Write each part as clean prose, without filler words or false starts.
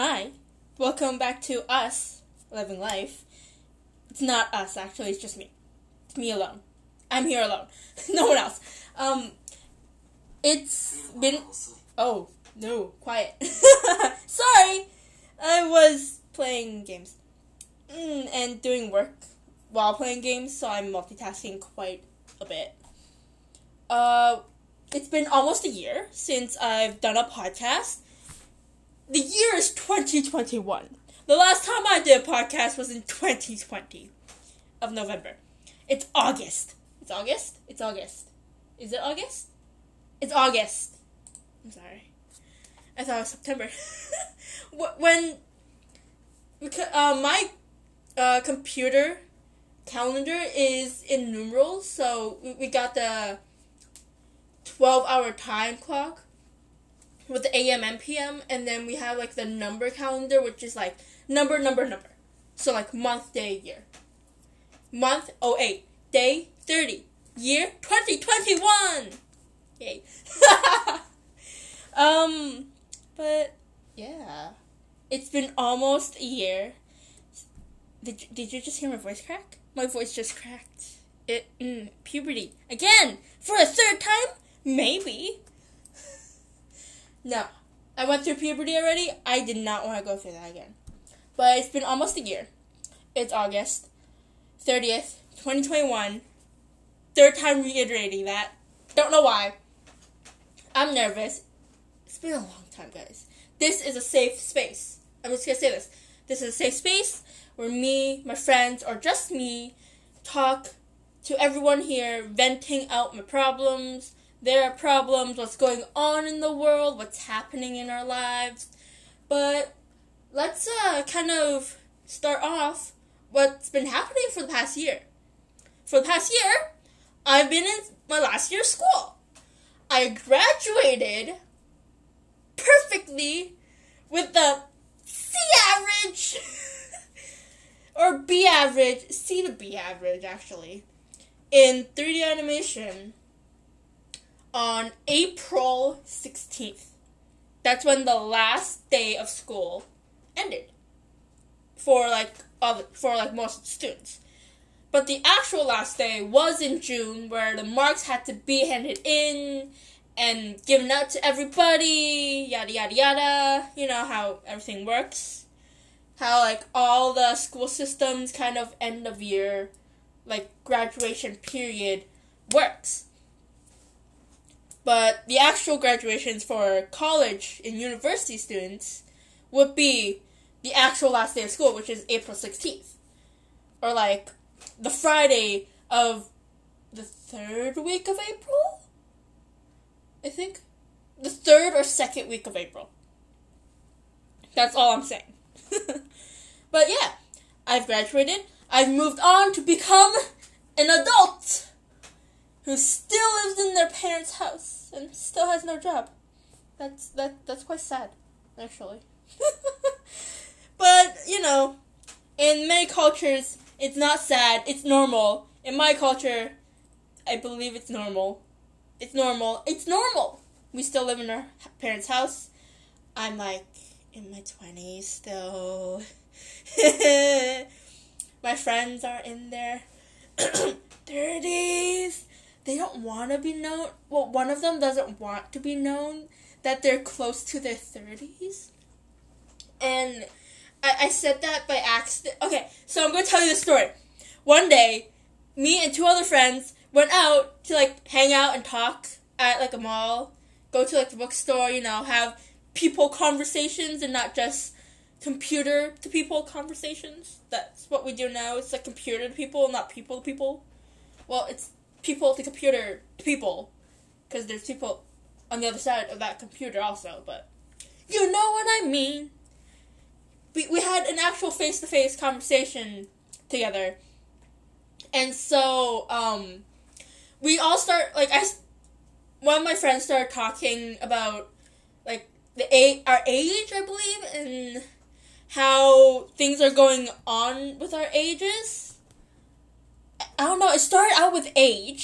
Hi, welcome back to us, living life. It's not us, actually, it's just me. It's me alone. I'm here alone. No one else. It's been... Oh, no, quiet. Sorry! I was playing games. And doing work while playing games, so I'm multitasking quite a bit. It's been almost a year since I've done a podcast. The year is 2021. The last time I did a podcast was in 2020 of November. It's August. Is it August? It's August. I'm sorry. I thought it was September. My computer calendar is in numerals, so we got the 12-hour time clock with the AM and PM, and then we have, like, the number calendar, which is, like, number. So, like, month, day, year. Month, 08. Day, 30. Year, 2021! Yay. But, yeah. It's been almost a year. Did you just hear my voice crack? My voice just cracked. Puberty. Again! For a third time? Maybe. No, I went through puberty already. I did not want to go through that again. But it's been almost a year. It's August 30th, 2021. Third time reiterating that. Don't know why. I'm nervous. It's been a long time, guys. This is a safe space. I'm just going to say this. This is a safe space where me, my friends, or just me, talk to everyone here, venting out my problems. There are problems, what's going on in the world, what's happening in our lives. But let's kind of start off what's been happening for the past year. For the past year, I've been in my last year's school. I graduated perfectly with a C average or B average, C to B average actually, in 3D animation. On April 16th. That's when the last day of school ended. For most students. But the actual last day was in June, where the marks had to be handed in and given out to everybody, yada yada yada. You know how everything works. How, like, all the school systems kind of end of year, like, graduation period works. But the actual graduations for college and university students would be the actual last day of school, which is April 16th. Or, like, the Friday of the third week of April? I think. The third or second week of April. That's all I'm saying. But yeah, I've graduated. I've moved on to become an adult who still lives in their parents' house and still has no job. That's quite sad, actually. But, you know, in many cultures, it's not sad, it's normal. In my culture, I believe it's normal. It's normal! We still live in our parents' house. I'm, like, in my 20s still. My friends are in their 30s. They don't want to be known. Well, one of them doesn't want to be known that they're close to their 30s. And I said that by accident. Okay, so I'm going to tell you the story. One day, me and two other friends went out to, like, hang out and talk at, like, a mall. Go to, like, the bookstore, you know, have people conversations and not just computer to people conversations. That's what we do now. It's, like, computer to people, not people to people. Well, it's people to computer people, because there's people on the other side of that computer also, but you know what I mean. We had an actual face-to-face conversation together, and so, we all start, like, one of my friends started talking about, like, our age, I believe, and how things are going on with our ages. I don't know, it started out with a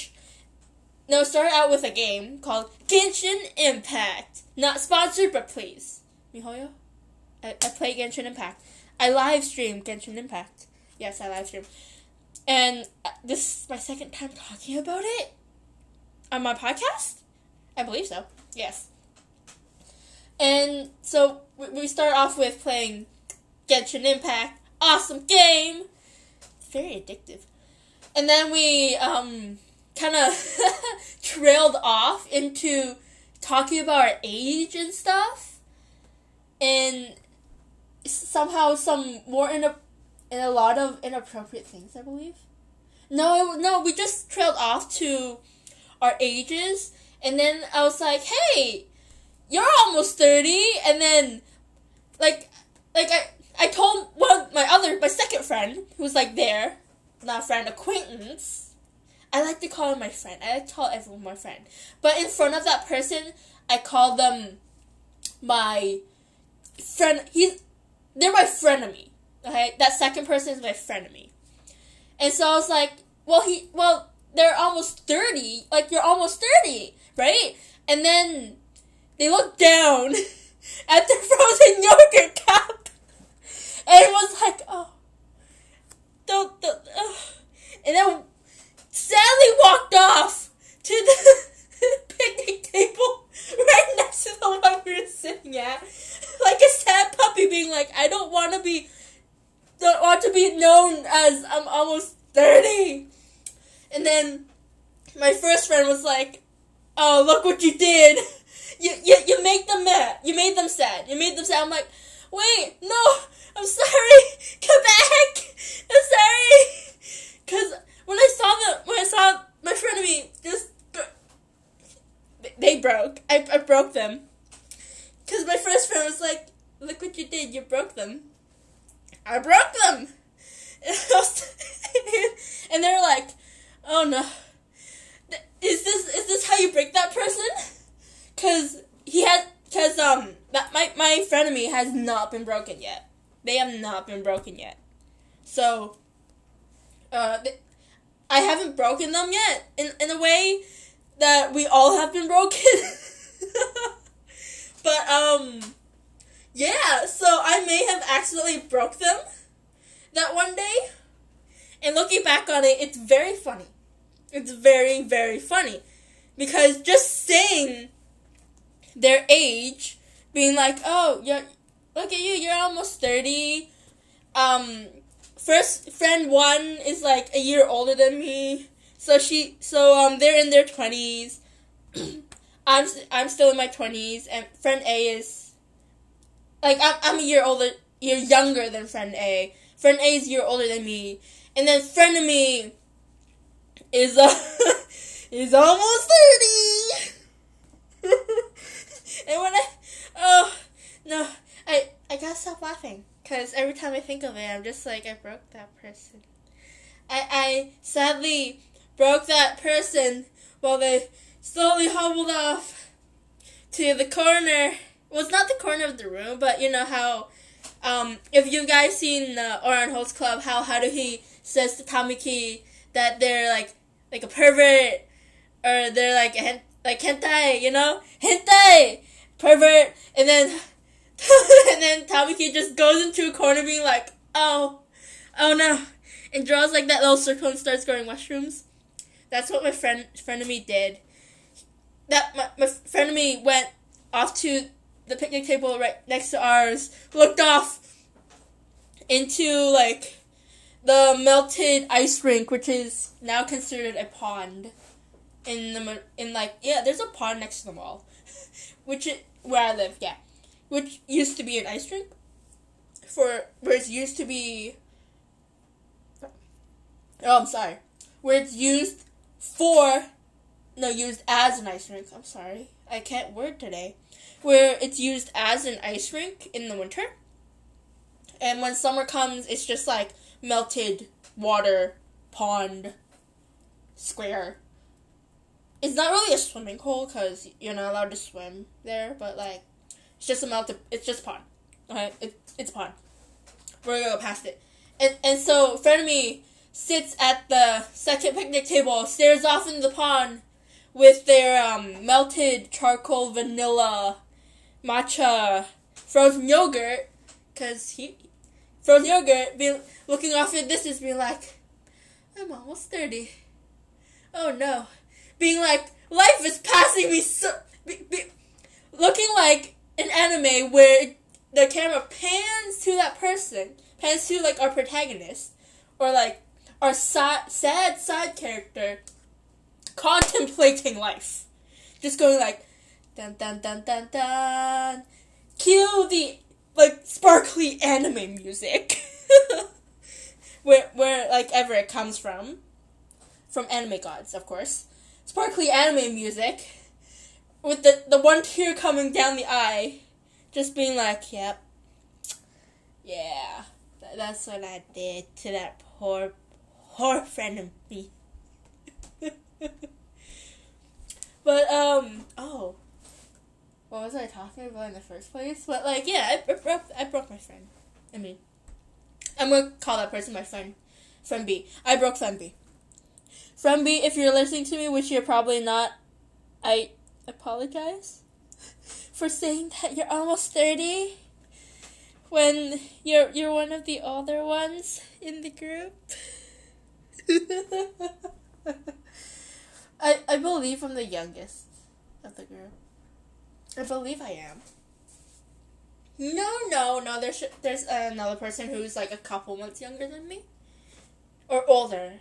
game called Genshin Impact. Not sponsored, but please. MiHoYo? I play Genshin Impact. I live stream Genshin Impact. Yes, I live stream. And this is my second time talking about it on my podcast? I believe so. Yes. And so we start off with playing Genshin Impact. Awesome game. It's very addictive. And then we kind of trailed off into talking about our age and stuff. And somehow some more in a lot of inappropriate things, I believe. No, we just trailed off to our ages. And then I was like, hey, you're almost 30. And then, like I told one of my second friend, who was like there, not a friend, acquaintance. I like to call him my friend. I like to call everyone my friend. But in front of that person, I call them my friend. They're my frenemy. Okay? That second person is my frenemy. And so I was like, well, they're almost 30. Like, you're almost 30, right? And then they looked down at their frozen yogurt cup. And it was like, oh. Don't. And then Sally walked off to the picnic table right next to the one we were sitting at, like a sad puppy, being like, "I don't want to be known as I'm almost 30." And then my first friend was like, "Oh, look what you did! You made them mad. You made them sad. You made them sad." I'm like, "Wait, no." I'm sorry, come back, I'm sorry, because when I saw my frenemy, they broke, I broke them, because my first friend was like, look what you did, you broke them, I broke them, and they were like, oh no, is this how you break that person, because my frenemy has not been broken yet. They have not been broken yet. So, I haven't broken them yet in a way that we all have been broken. But, yeah, so I may have accidentally broke them that one day. And looking back on it, it's very funny. It's very, very funny. Because just saying their age, being like, oh, yeah. Look at you, you're almost 30. First friend one is like a year older than me. So they're in their 20s. I'm still in my 20s, and friend A is like I'm a year older, year younger than friend A. Friend A is a year older than me. And then friend of me is is almost 30. And when oh no, I gotta stop laughing, because every time I think of it, I'm just like, I broke that person. I sadly broke that person while they slowly hobbled off to the corner. Well, it's not the corner of the room, but you know how, if you guys seen Ouran Host Club, how Haruhi says to Tamaki that they're like a pervert, or they're like hentai, you know? Hentai! Pervert! And then... and then Tamaki just goes into a corner being like, oh no, and draws like that little circle and starts growing mushrooms. That's what my frenemy did. My frenemy went off to the picnic table right next to ours, looked off into like the melted ice rink, which is now considered a pond there's a pond next to the mall, where I live, yeah. Which used to be an ice rink, used as an ice rink, I'm sorry, I can't word today, where it's used as an ice rink in the winter, and when summer comes, it's just like melted water, pond, square. It's not really a swimming hole, because you're not allowed to swim there, but like, it's just pond. Okay? It's pond. We're gonna go past it. And so, frenemy sits at the second picnic table, stares off into the pond with their melted charcoal vanilla matcha frozen yogurt, Because he, from yogurt, be looking off in distance, being like, I'm almost 30. Oh no. Being like, life is passing me so... looking like an anime where the camera pans to that person, pans to, like, our protagonist, or, like, our sad side character, contemplating life. Just going like, dun dun dun dun dun. Cue the, like, sparkly anime music. where, like, ever it comes from. From anime gods, of course. Sparkly anime music. With the one tear coming down the eye. Just being like, yep. Yeah. That's what I did to that poor friend of me. But, oh. What was I talking about in the first place? But, like, yeah, I broke my friend. I mean, I'm gonna call that person my friend. Friend B. I broke friend B. Friend B, if you're listening to me, which you're probably not, I apologize for saying that you're almost 30 when you're one of the older ones in the group. I believe I'm the youngest of the group. I believe I am. No, there's another person who's, like, a couple months younger than me. Or older.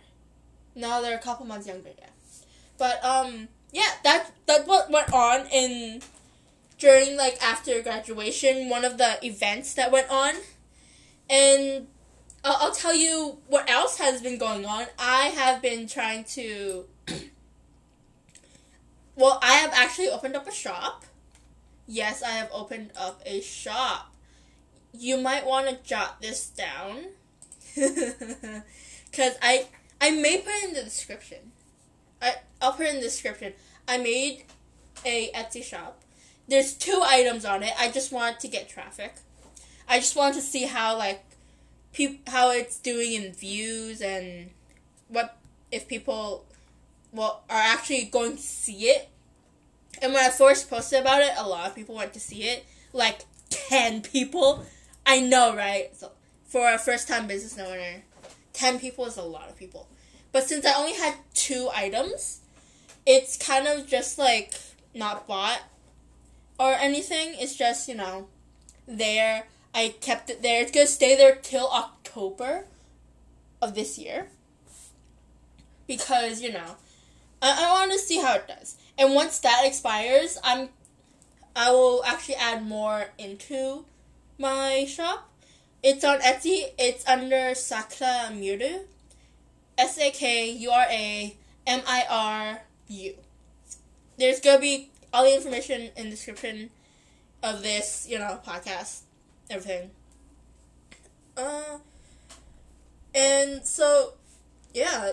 No, they're a couple months younger, yeah. But, yeah, that's what went on during, like, after graduation, one of the events that went on. And I'll tell you what else has been going on. I have been trying to... Well, I have actually opened up a shop. Yes, I have opened up a shop. You might want to jot this down. Because I may put it in the description. I'll put it in the description. I made a Etsy shop. There's 2 items on it. I just wanted to get traffic. I just wanted to see how, like, how it's doing in views and what if people... well, are actually going to see it. And when I first posted about it, a lot of people went to see it. Like, 10 people. I know, right? So, for a first-time business owner, 10 people is a lot of people. But since I only had 2 items, it's kind of just, like, not bought or anything. It's just, you know, there. I kept it there. It's going to stay there till October of this year. Because, you know... I want to see how it does. And once that expires, I will actually add more into my shop. It's on Etsy. It's under Sakura Miru. Sakura Miru. There's going to be all the information in the description of this, you know, podcast. Everything. And so, yeah.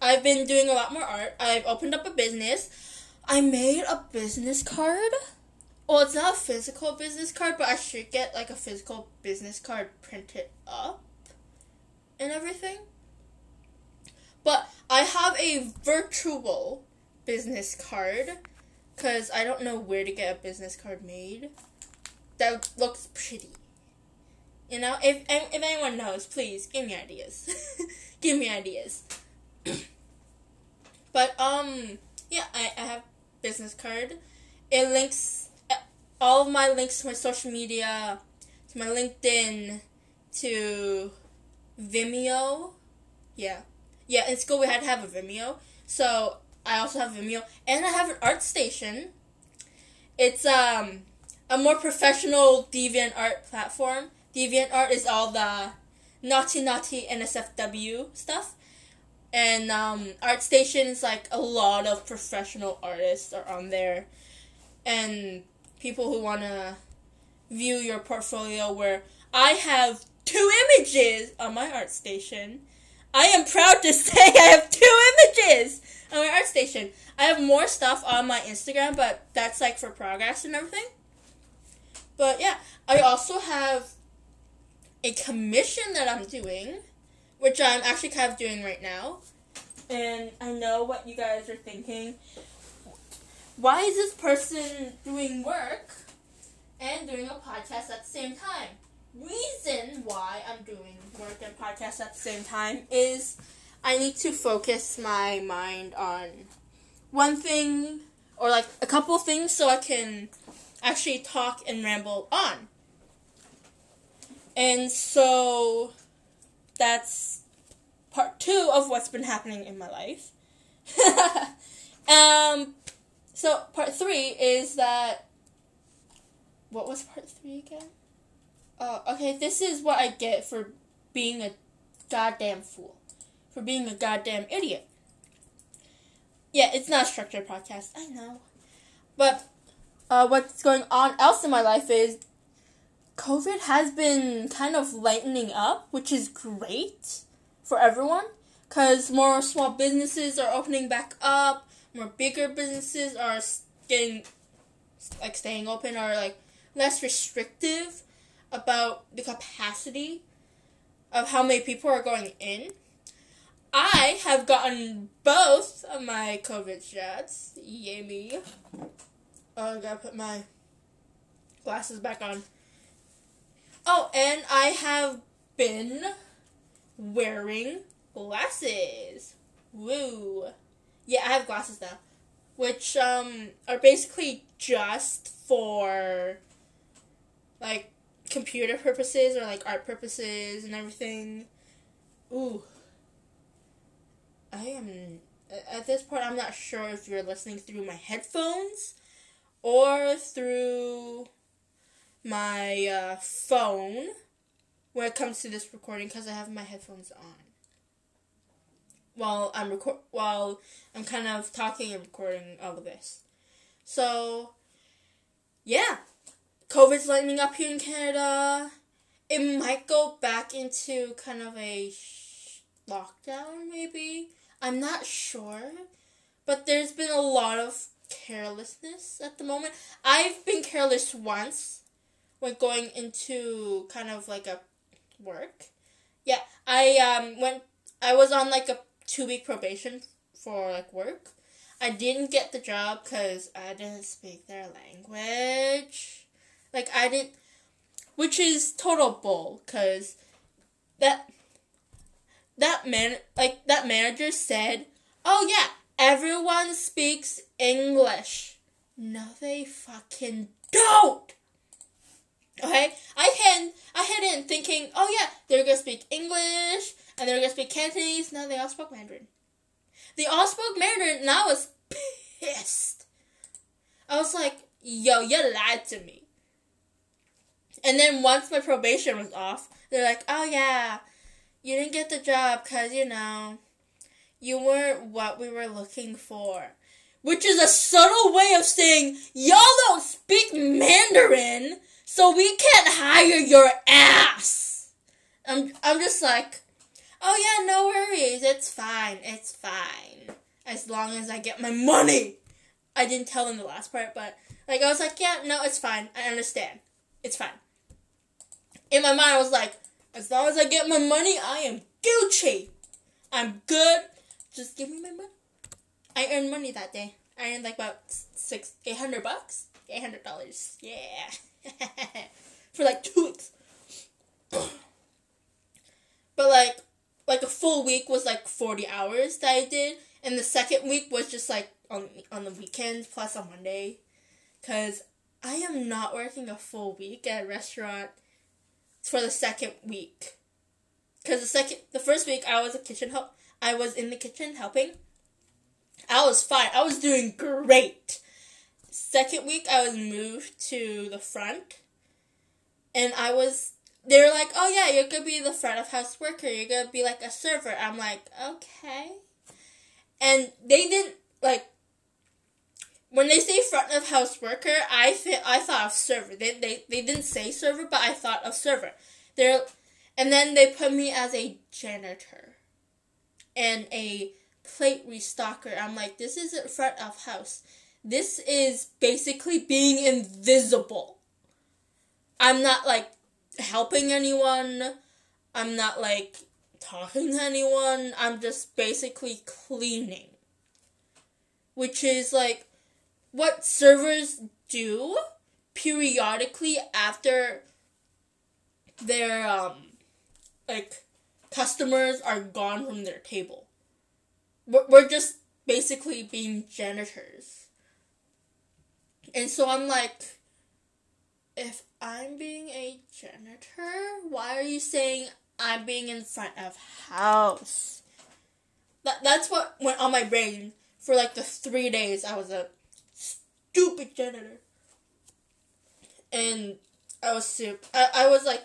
I've been doing a lot more art. I've opened up a business. I made a business card. Well, it's not a physical business card, but I should get, like, a physical business card printed up and everything. But I have a virtual business card because I don't know where to get a business card made that looks pretty. You know, if anyone knows, please give me ideas. Give me ideas. But, yeah, I have business card. It links, all of my links to my social media, to my LinkedIn, to Vimeo. Yeah, in school we had to have a Vimeo. So, I also have Vimeo. And I have an ArtStation. It's, a more professional DeviantArt platform. DeviantArt is all the naughty NSFW stuff. And, ArtStation is, like, a lot of professional artists are on there. And people who want to view your portfolio, where I have 2 images on my ArtStation. I am proud to say I have 2 images on my ArtStation. I have more stuff on my Instagram, but that's, like, for progress and everything. But, yeah, I also have a commission that I'm doing, which I'm actually kind of doing right now. And I know what you guys are thinking. Why is this person doing work and doing a podcast at the same time? reason why I'm doing work and podcast at the same time is I need to focus my mind on one thing or like a couple of things so I can actually talk and ramble on. And so that's part two of what's been happening in my life. So part three is that, what was part three again? Okay, this is what I get for being a goddamn fool. For being a goddamn idiot. Yeah, it's not a structured podcast, I know. But what's going on else in my life is COVID has been kind of lightening up, which is great for everyone. Because more small businesses are opening back up. More bigger businesses are getting, like, staying open or, like, less restrictive about the capacity of how many people are going in. I have gotten both of my COVID shots. Yay me. Oh, I gotta put my glasses back on. Oh, and I have been wearing glasses. Woo. Yeah, I have glasses now, which are basically just for, like, computer purposes or, like, art purposes and everything. Ooh. I am, at this point, I'm not sure if you're listening through my headphones or through my phone when it comes to this recording, because I have my headphones on while I'm kind of talking and recording all of this. So, yeah. COVID's lightening up here in Canada. It might go back into kind of a lockdown, maybe. I'm not sure. But there's been a lot of carelessness at the moment. I've been careless once when going into kind of like a work. Yeah, I was on like a 2-week probation for like work. I didn't get the job because I didn't speak their language. Like, I didn't, which is total bull, because that manager said, oh yeah, everyone speaks English. No, they fucking don't. Okay, I had in thinking, oh yeah, they're gonna speak English, and they're gonna speak Cantonese. No, they all spoke Mandarin. They all spoke Mandarin, and I was pissed. I was like, yo, you lied to me. And then once my probation was off, they're like, oh yeah, you didn't get the job because, you know, you weren't what we were looking for. Which is a subtle way of saying, y'all don't speak Mandarin, so we can't hire your ass. I'm just like, oh yeah, no worries, it's fine. As long as I get my money. I didn't tell them the last part, but, like, I was like, yeah, no, it's fine, I understand. It's fine. In my mind, I was like, as long as I get my money, I am Gucci. I'm good. Just give me my money. I earned money that day. I earned like about $800. $800. Yeah. For like 2 weeks. But like a full week was like 40 hours that I did. And the second week was just like on the weekends plus on Monday. Because I am not working a full week at a restaurant for the second week. Because the first week I was a kitchen help. I was in the kitchen helping. I was fine. I was doing great. Second week I was moved to the front. And they were like, oh yeah, you're going to be the front of house worker. You're going to be like a server. I'm like, okay. And they didn't, like, when they say front of house worker, I thought of server. They didn't say server, but I thought of server. And then they put me as a janitor and a plate restocker. I'm like, this isn't front of house. This is basically being invisible. I'm not, like, helping anyone. I'm not, like, talking to anyone. I'm just basically cleaning. Which is, like, what servers do periodically after their like customers are gone from their table. We're just basically being janitors. And so I'm like, if I'm being a janitor, why are you saying I'm being inside of house? That's what went on my brain for like the 3 days I was a stupid janitor. And I was super, I was like,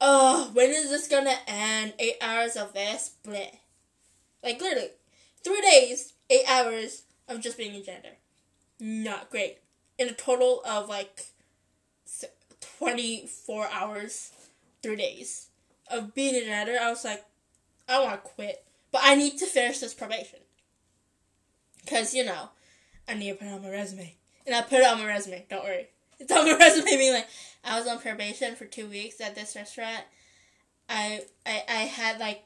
oh, when is this gonna end? 8 hours of this, bleh. Like literally, 3 days, 8 hours of just being a janitor. Not great. In a total of like 24 hours, 3 days of being a janitor, I was like, I want to quit. But I need to finish this probation. Because, you know, I need to put it on my resume. And I put it on my resume, don't worry. It's on my resume being like, I was on probation for 2 weeks at this restaurant. I had, like,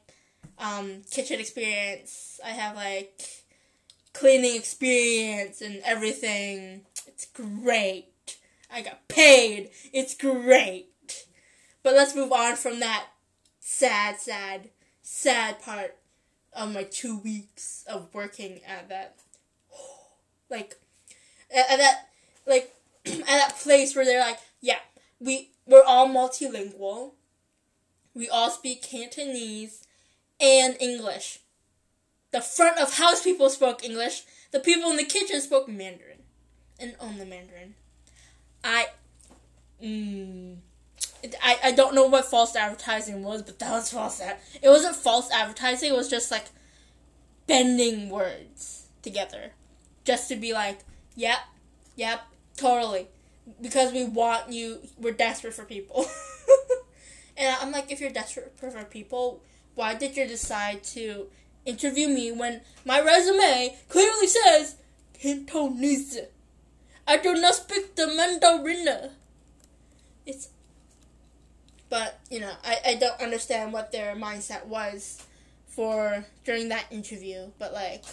kitchen experience. I have, like, cleaning experience and everything. It's great. I got paid. It's great. But let's move on from that sad part of my 2 weeks of working at that, like, at that, like, at that place where they're like, yeah, we're all multilingual. We all speak Cantonese and English. The front of house people spoke English. The people in the kitchen spoke Mandarin. And only Mandarin. I don't know what false advertising was, but that was false. It wasn't false advertising. It was just like bending words together, just to be like, yep, totally, because we want you. We're desperate for people, and I'm like, if you're desperate for people, why did you decide to interview me when my resume clearly says Cantonese? I do not speak the Mandarin. But, you know, I don't understand what their mindset was for during that interview. But, like,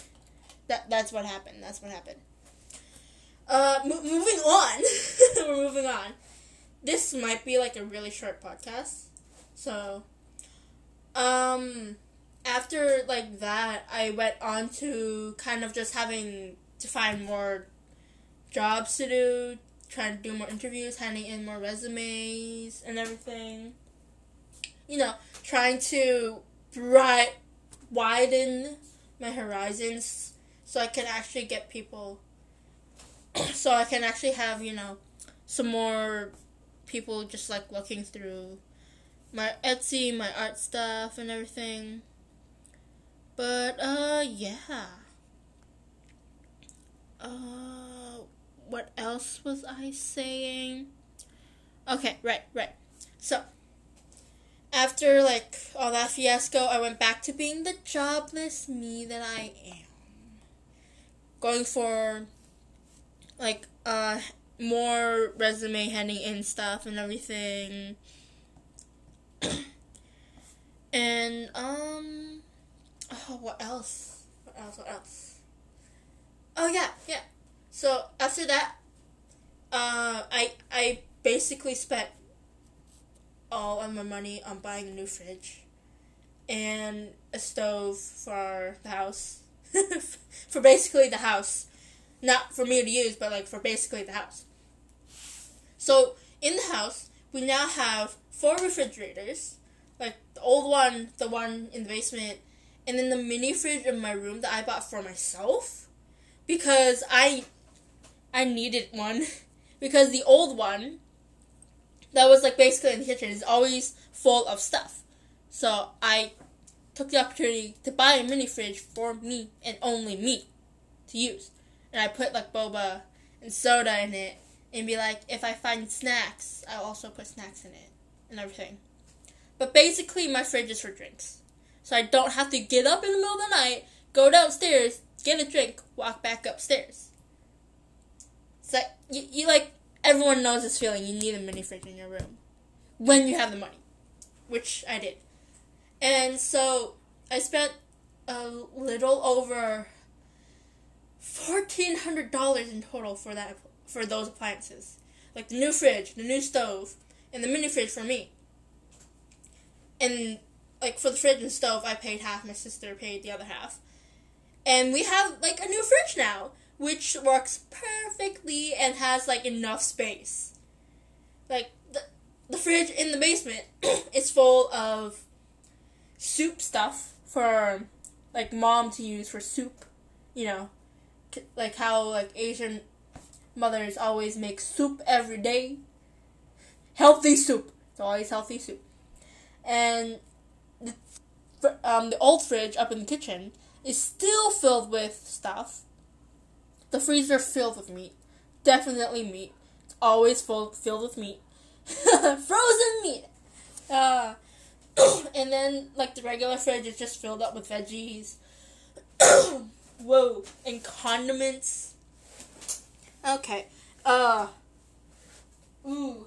that's what happened. That's what happened. Moving on. We're moving on. This might be, like, a really short podcast. So, after, like, that, I went on to kind of just having to find more jobs to do, trying to do more interviews, handing in more resumes and everything. You know, trying to widen my horizons so I can actually get people, so I can actually have, you know, some more people just, like, looking through my Etsy, my art stuff and everything. But, yeah. What else was I saying? Okay, right. So, after, like, all that fiasco, I went back to being the jobless me that I am. Going for, like, more resume handing in stuff and everything. And, what else? Oh, yeah. So, after that, I basically spent all of my money on buying a new fridge and a stove for the house. For basically the house. Not for me to use, but, like, for basically the house. So, in the house, we now have 4 refrigerators. Like, the old one, the one in the basement, and then the mini fridge in my room that I bought for myself. Because I needed one, because the old one that was, like, basically in the kitchen is always full of stuff. So I took the opportunity to buy a mini fridge for me and only me to use. And I put, like, boba and soda in it and be like, if I find snacks, I'll also put snacks in it and everything. But basically my fridge is for drinks. So I don't have to get up in the middle of the night, go downstairs, get a drink, walk back upstairs. It's like, you like, everyone knows this feeling. You need a mini fridge in your room when you have the money, which I did. And so I spent a little over $1,400 in total for those appliances, like the new fridge, the new stove, and the mini fridge for me. and like for the fridge and stove, I paid half. My sister paid the other half. And we have like a new fridge now, which works perfectly and has like enough space. Like the fridge in the basement is full of soup stuff for like mom to use for soup, you know, like how like Asian mothers always make soup every day. Healthy soup. It's always healthy soup. And the old fridge up in the kitchen is still filled with stuff. The freezer filled with meat. Definitely meat. It's always filled with meat. Frozen meat! And then, like, the regular fridge is just filled up with veggies. Whoa. And condiments. Okay. Ooh.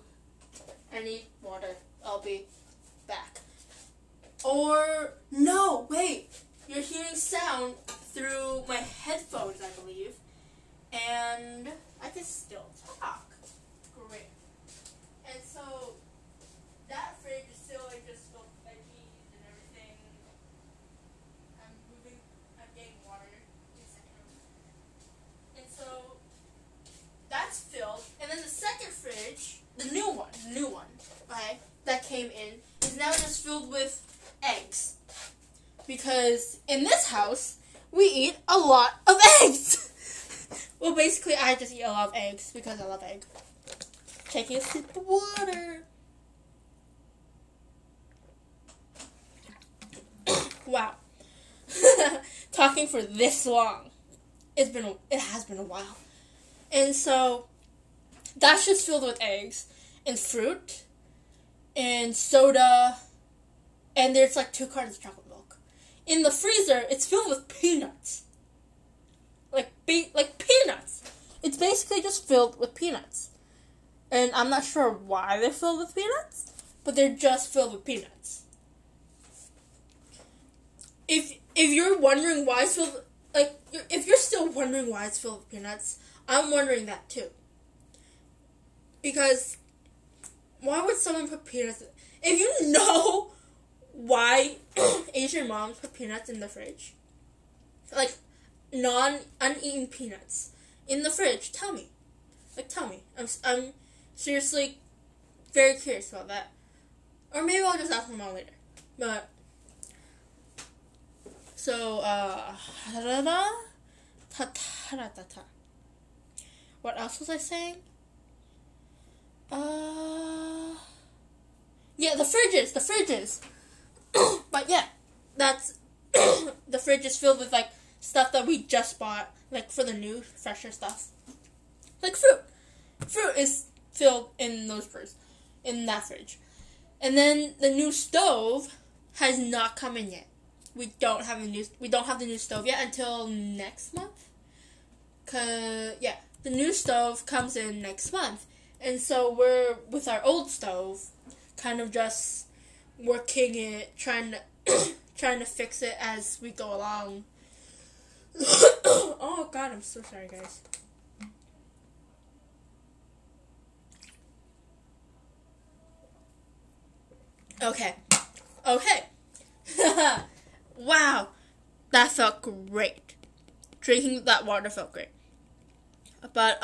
I need water. I'll be back. Or, no, wait. You're hearing sound through my headphones, I believe. And I can still talk. Great. And so, that fridge is still, like, just filled with veggies and everything. I'm moving, I'm getting water in a second. And so, that's filled. And then the second fridge, the new one, okay, that came in, is now just filled with eggs. Because in this house, we eat a lot of eggs. Well, basically, I just eat a lot of eggs because I love eggs. Taking a sip of water. Wow. Talking for this long. It has been a while. And so, that's just filled with eggs and fruit and soda. And there's like 2 cartons of chocolate milk. In the freezer, it's filled with peanuts. Like peanuts. It's basically just filled with peanuts. And I'm not sure why they're filled with peanuts, but they're just filled with peanuts. If you're wondering why it's filled, like, if you're still wondering why it's filled with peanuts, I'm wondering that too. Because why would someone put peanuts in? If you know why Asian moms put peanuts in the fridge, like, uneaten peanuts in the fridge, tell me. I'm seriously very curious about that, or maybe I'll just ask my mom later. But so what else was I saying? Yeah, the fridges. But yeah, that's the fridge is filled with like stuff that we just bought, like for the new, fresher stuff. Like fruit. Fruit is filled in those fridges, in that fridge. And then the new stove has not come in yet. We don't have the new stove yet until next month. Cause yeah, the new stove comes in next month. And so we're with our old stove, kind of just working it, trying to fix it as we go along. Oh god, I'm so sorry, guys. Okay. Wow, that felt great. Drinking that water felt great. But,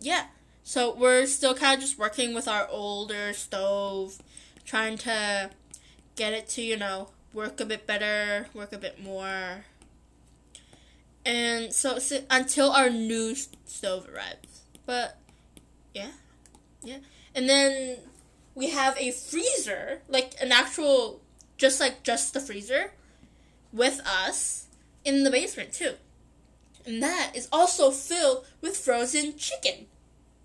yeah. So we're still kind of just working with our older stove, trying to get it to, you know, work a bit better, work a bit more. And so until our new stove arrives. But, yeah. And then we have a freezer, like an actual, just the freezer, with us in the basement too. And that is also filled with frozen chicken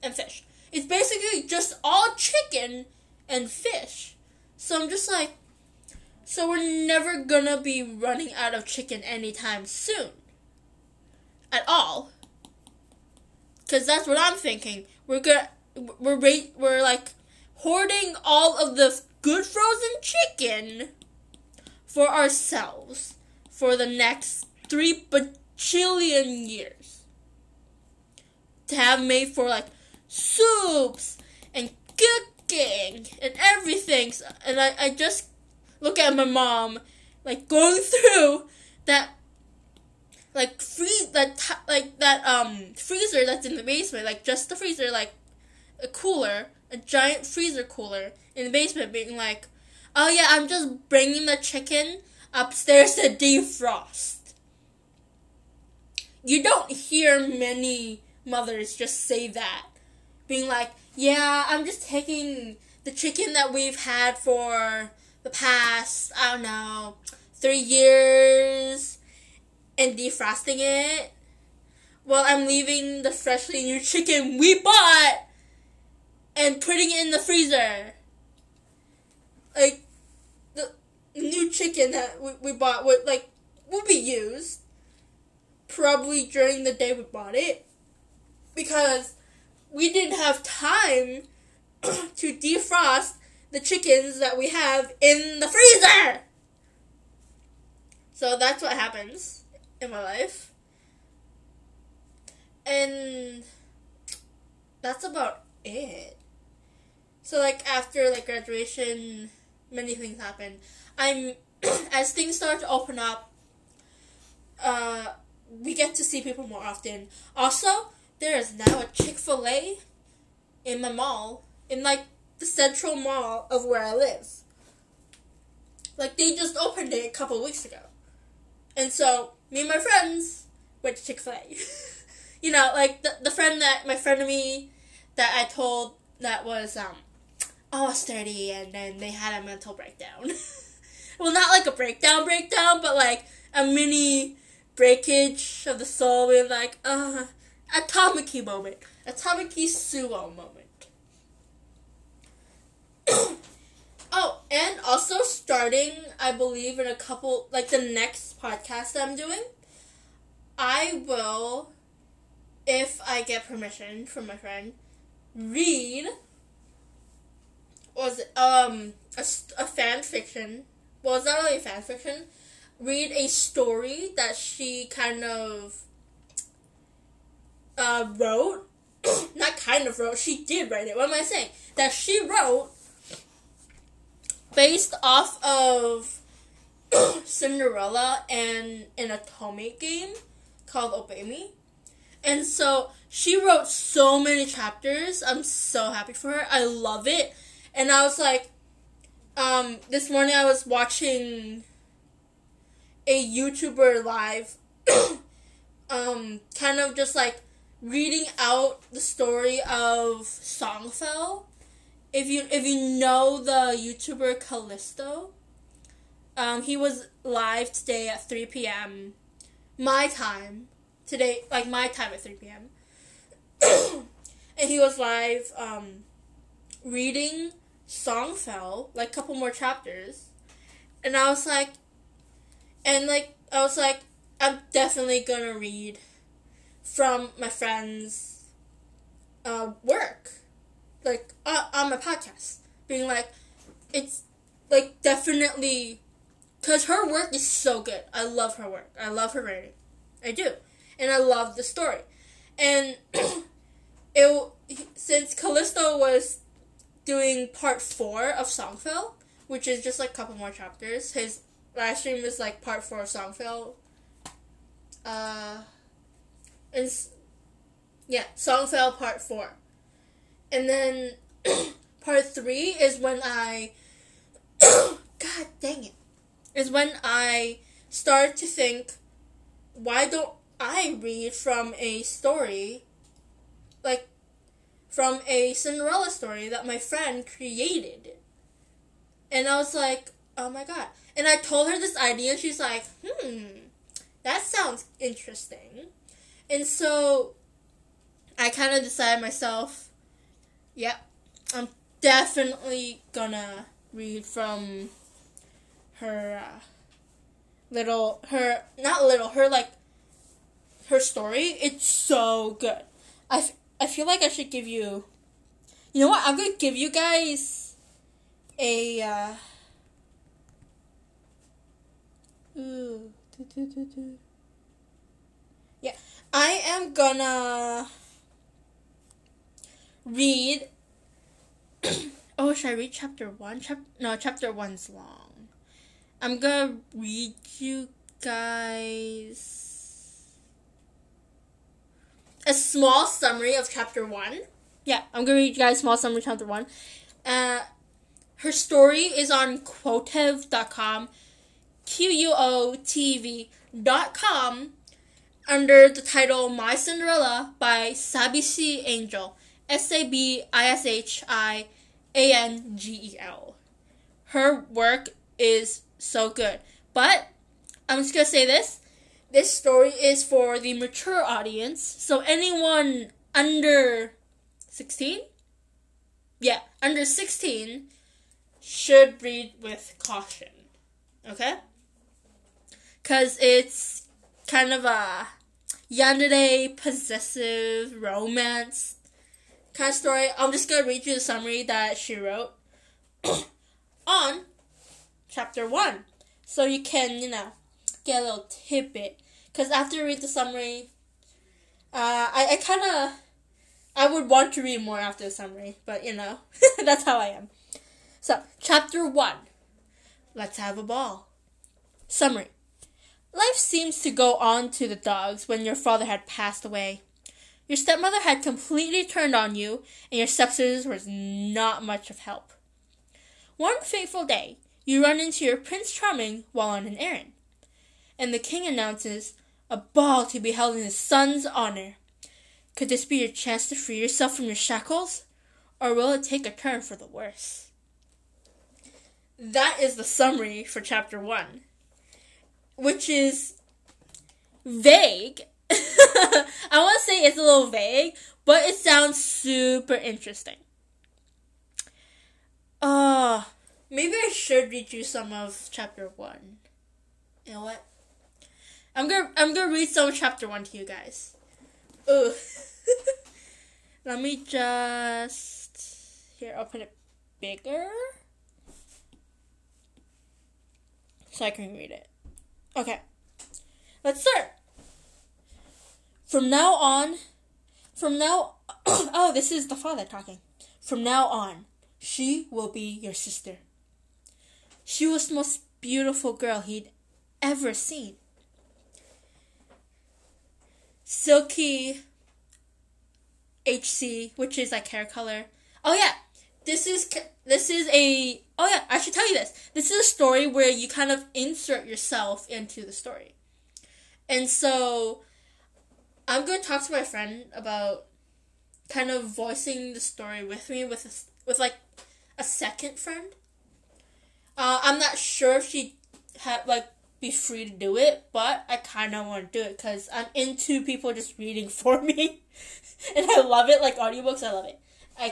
and fish. It's basically just all chicken and fish. So I'm just like, so we're never gonna be running out of chicken anytime soon. At all, because that's what I'm thinking. We're like hoarding all of the good frozen chicken for ourselves for the next 3 bajillion years to have made for like soups and cooking and everything. And I just look at my mom, like, going through that, like, freezer that's in the basement, like, just the freezer, like, a cooler, a giant freezer cooler in the basement, being like, oh yeah, I'm just bringing the chicken upstairs to defrost. You don't hear many mothers just say that, being like, yeah, I'm just taking the chicken that we've had for the past, I don't know, 3 years and defrosting it. Well, I'm leaving the freshly new chicken we bought and putting it in the freezer. Like, the new chicken that we bought would, like, would be used probably during the day we bought it, because we didn't have time to defrost the chickens that we have in the freezer. So that's what happens in my life. And that's about it. So, like, after, like, graduation, many things happen. As things start to open up, we get to see people more often. Also, there is now a Chick-fil-A in my mall, in, like, the central mall of where I live. Like, they just opened it a couple of weeks ago. And so, me and my friends went to Chick-fil-A. You know, like, the friend that, my friend of me, that I told that was, almost 30, and then they had a mental breakdown. Well, not like a breakdown, but, like, a mini breakage of the soul, being like, a Tamaki moment. A Tamaki Suoh moment. Oh, and also starting, I believe, in a couple, like, the next podcast that I'm doing, I will, if I get permission from my friend, read a fan fiction. Well, it's not really a fan fiction. Read a story that she kind of wrote. Not kind of wrote. She did write it. What am I saying? That she wrote based off of Cinderella and an Atome game called Obey Me. And so she wrote so many chapters. I'm so happy for her. I love it. And I was like, this morning I was watching a YouTuber live, kind of just like reading out the story of Songfell. If you know the YouTuber Callisto, he was live today at 3 p.m. my time. Today, like, my time at 3 p.m. And he was live, reading Songfell, like, a couple more chapters. And I was like, I'm definitely gonna read from my friend's, work. Like, on my podcast. Being like, it's, like, definitely, 'cause her work is so good. I love her work. I love her writing. I do. And I love the story. And since Callisto was doing part 4 of Songfell, which is just like a couple more chapters, his live stream is like part 4 of Songfell. Songfell part 4. And then part 3 is when I I started to think, why don't I read from a story, like, from a Cinderella story that my friend created? And I was like, oh my god. And I told her this idea, and she's like, that sounds interesting. And so, I kind of decided myself, I'm definitely gonna read from her story. It's so good. I feel like I should give you... You know what? I'm going to give you guys a... Yeah. I am going to read... Should I read chapter 1? Chapter 1's long. I'm gonna read you guys a small summary of chapter 1. Yeah, I'm gonna read you guys a small summary of chapter 1. Her story is on Quotev.com, Quotv.com, under the title My Cinderella by Sabishi Angel, Sabishiangel. Her work is so good. But I'm just gonna say this. This story is for the mature audience. So anyone under 16? Yeah, under 16 should read with caution. Okay? 'Cause it's kind of a yandere possessive romance kind of story. I'm just gonna read you the summary that she wrote on chapter 1, so you can, you know, get a little tidbit. 'Cause after you read the summary, I would want to read more after the summary, but you know, that's how I am. So, chapter 1, Let's Have a Ball. Summary. Life seems to go on to the dogs when your father had passed away. Your stepmother had completely turned on you, and your stepsisters was not much of help. One fateful day, you run into your Prince Charming while on an errand, and the king announces a ball to be held in his son's honor. Could this be your chance to free yourself from your shackles, or will it take a turn for the worse? That is the summary for chapter 1. Which is vague. I want to say it's a little vague, but it sounds super interesting. Maybe I should read you some of chapter 1. You know what? I'm gonna read some of chapter 1 to you guys. Ugh. Let me just... Here, I'll put it bigger, so I can read it. Okay, let's start. From now, oh, this is the father talking. From now on, she will be your sister. She was the most beautiful girl he'd ever seen. Silky HC, which is like hair color. Oh yeah, this is a... Oh yeah, I should tell you this. This is a story where you kind of insert yourself into the story. And so, I'm going to talk to my friend about kind of voicing the story with me with like a second friend. I'm not sure if she'd be free to do it, but I kind of want to do it because I'm into people just reading for me. And I love it, like audiobooks, I love it. I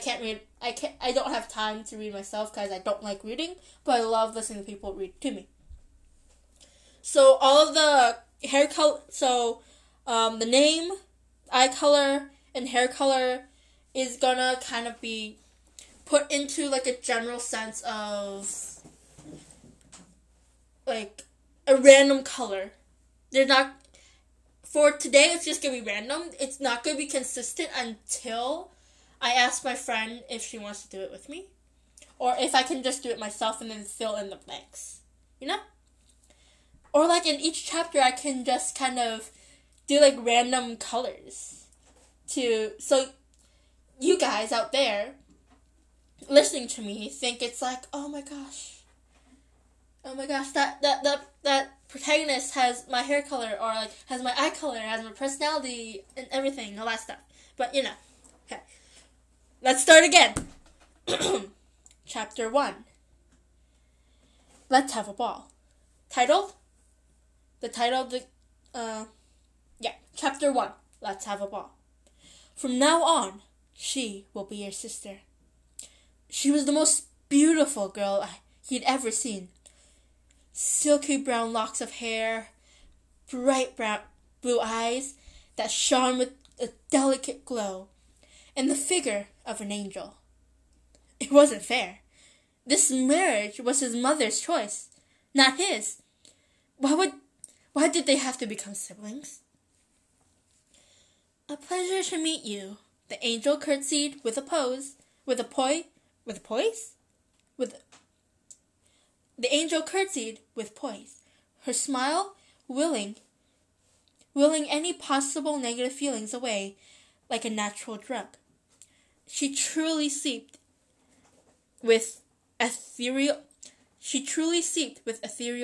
don't have time to read myself because I don't like reading, but I love listening to people read to me. So all of the hair color, the name, eye color, and hair color is gonna kind of be put into like a general sense of like a random color. They're not, for today it's just gonna be random. It's not gonna be consistent until I asked my friend if she wants to do it with me, or if I can just do it myself and then fill in the blanks, you know? Or like in each chapter, I can just kind of do like random colors so you guys out there listening to me think it's like, oh my gosh, that protagonist has my hair color, or like has my eye color, has my personality and everything, all that stuff. But you know, okay. Let's start again. Chapter 1. Let's Have a Ball. Titled? The title of the... Chapter 1. Let's Have a Ball. From now on, she will be your sister. She was the most beautiful girl he'd ever seen. Silky brown locks of hair, bright brown blue eyes that shone with a delicate glow, and the figure of an angel. It wasn't fair. This marriage was his mother's choice, not his. Why did they have to become siblings? A pleasure to meet you. The angel curtsied with a pose. With a poise? The angel curtsied with poise, her smile willing any possible negative feelings away like a natural drug. She truly seeped with ethereal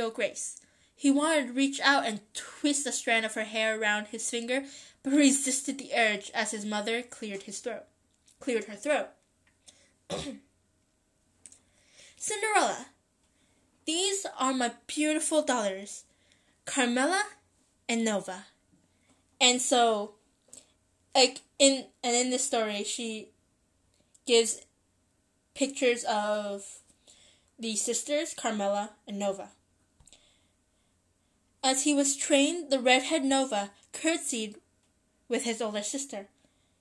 grace. He wanted to reach out and twist a strand of her hair around his finger, but resisted the urge as his mother cleared her throat. Cinderella, these are my beautiful daughters, Carmela and Nova. And so, like in this story, she gives pictures of the sisters, Carmela and Nova. As he was trained, the redhead Nova curtsied with his older sister.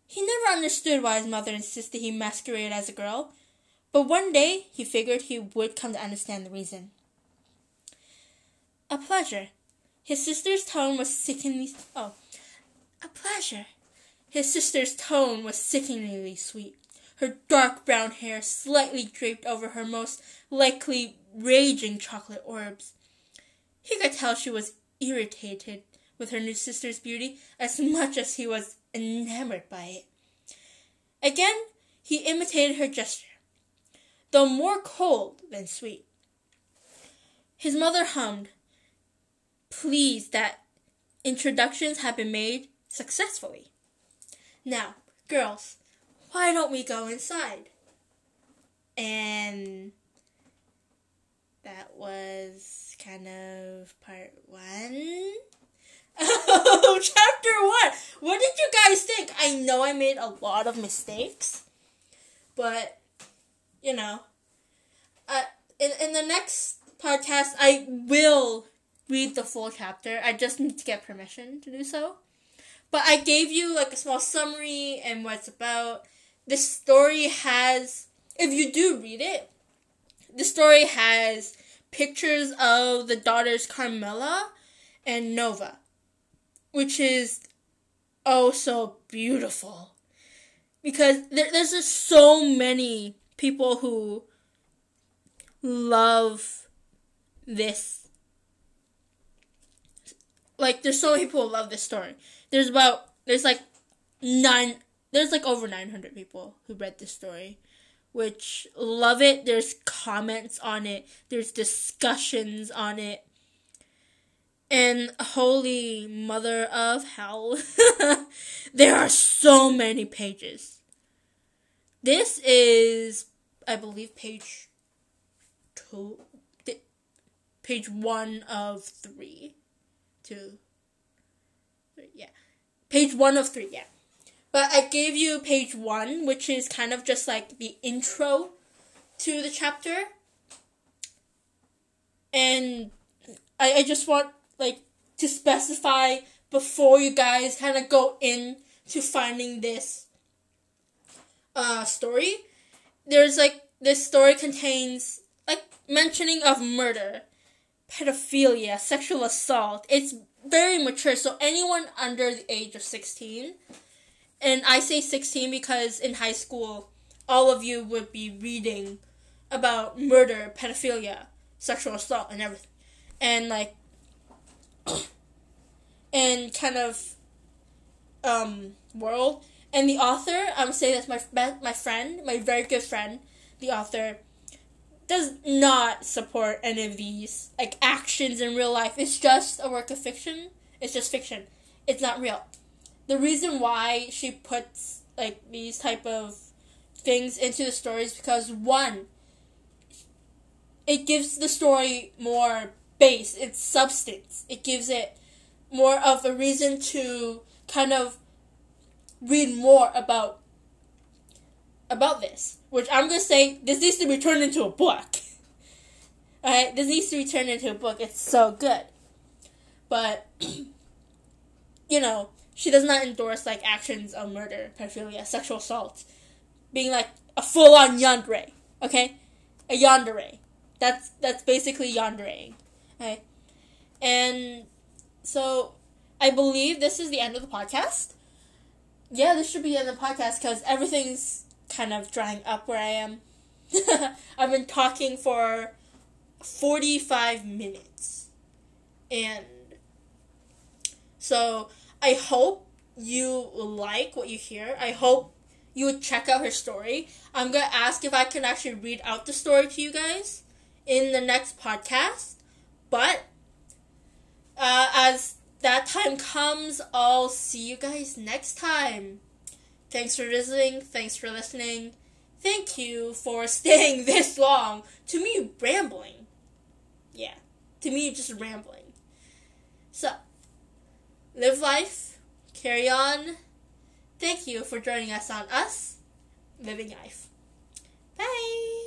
He never understood why his mother insisted he masquerade as a girl, but one day he figured he would come to understand the reason. A pleasure. His sister's tone was sickeningly sweet. Her dark brown hair slightly draped over her most likely raging chocolate orbs. He could tell she was irritated with her new sister's beauty as much as he was enamored by it. Again, he imitated her gesture, though more cold than sweet. His mother hummed, pleased that introductions had been made successfully. Now, girls, why don't we go inside? And that was kind of part one. Oh, chapter one! What did you guys think? I know I made a lot of mistakes, but, you know, in the next podcast, I will read the full chapter. I just need to get permission to do so. But I gave you, like, a small summary and what it's about. This story has, if you do read it, the story has pictures of the daughters Carmela and Nova, which is oh so beautiful, because there's just so many people who love this. Like, there's so many people who love this story. There's like over 900 people who read this story, which love it. There's comments on it. There's discussions on it. And holy mother of hell. There are so many pages. This is, I believe, page 1 of 3. 2. Yeah. Page 1 of 3, yeah. But I gave you page 1, which is kind of just like the intro to the chapter. And I just want, like, to specify before you guys kind of go in to finding this story. There's, like, this story contains, like, mentioning of murder, pedophilia, sexual assault. It's very mature, so anyone under the age of 16, and I say 16 because in high school, all of you would be reading about murder, pedophilia, sexual assault, and everything. And, like, and kind of, world. And the author, I would say that's my friend, my very good friend, the author, does not support any of these, like, actions in real life. It's just a work of fiction. It's just fiction. It's not real. The reason why she puts, like, these type of things into the story is because, one, it gives the story more base, its substance. It gives it more of a reason to kind of read more about this, which I'm going to say, this needs to be turned into a book. Alright, this needs to be turned into a book. It's so good. But, you know, she does not endorse, like, actions of murder, pedophilia, sexual assault, being, like, a full-on yandere, okay? A yandere. That's basically yandere, okay? And so, I believe this is the end of the podcast. Yeah, this should be the end of the podcast, because everything's kind of drying up where I am. I've been talking for 45 minutes. And so I hope you like what you hear. I hope you check out her story. I'm going to ask if I can actually read out the story to you guys in the next podcast. But as that time comes, I'll see you guys next time. Thanks for visiting. Thanks for listening. Thank you for staying this long. To me, rambling. Yeah. To me, just rambling. So, live life. Carry on. Thank you for joining us on Us Living Life. Bye!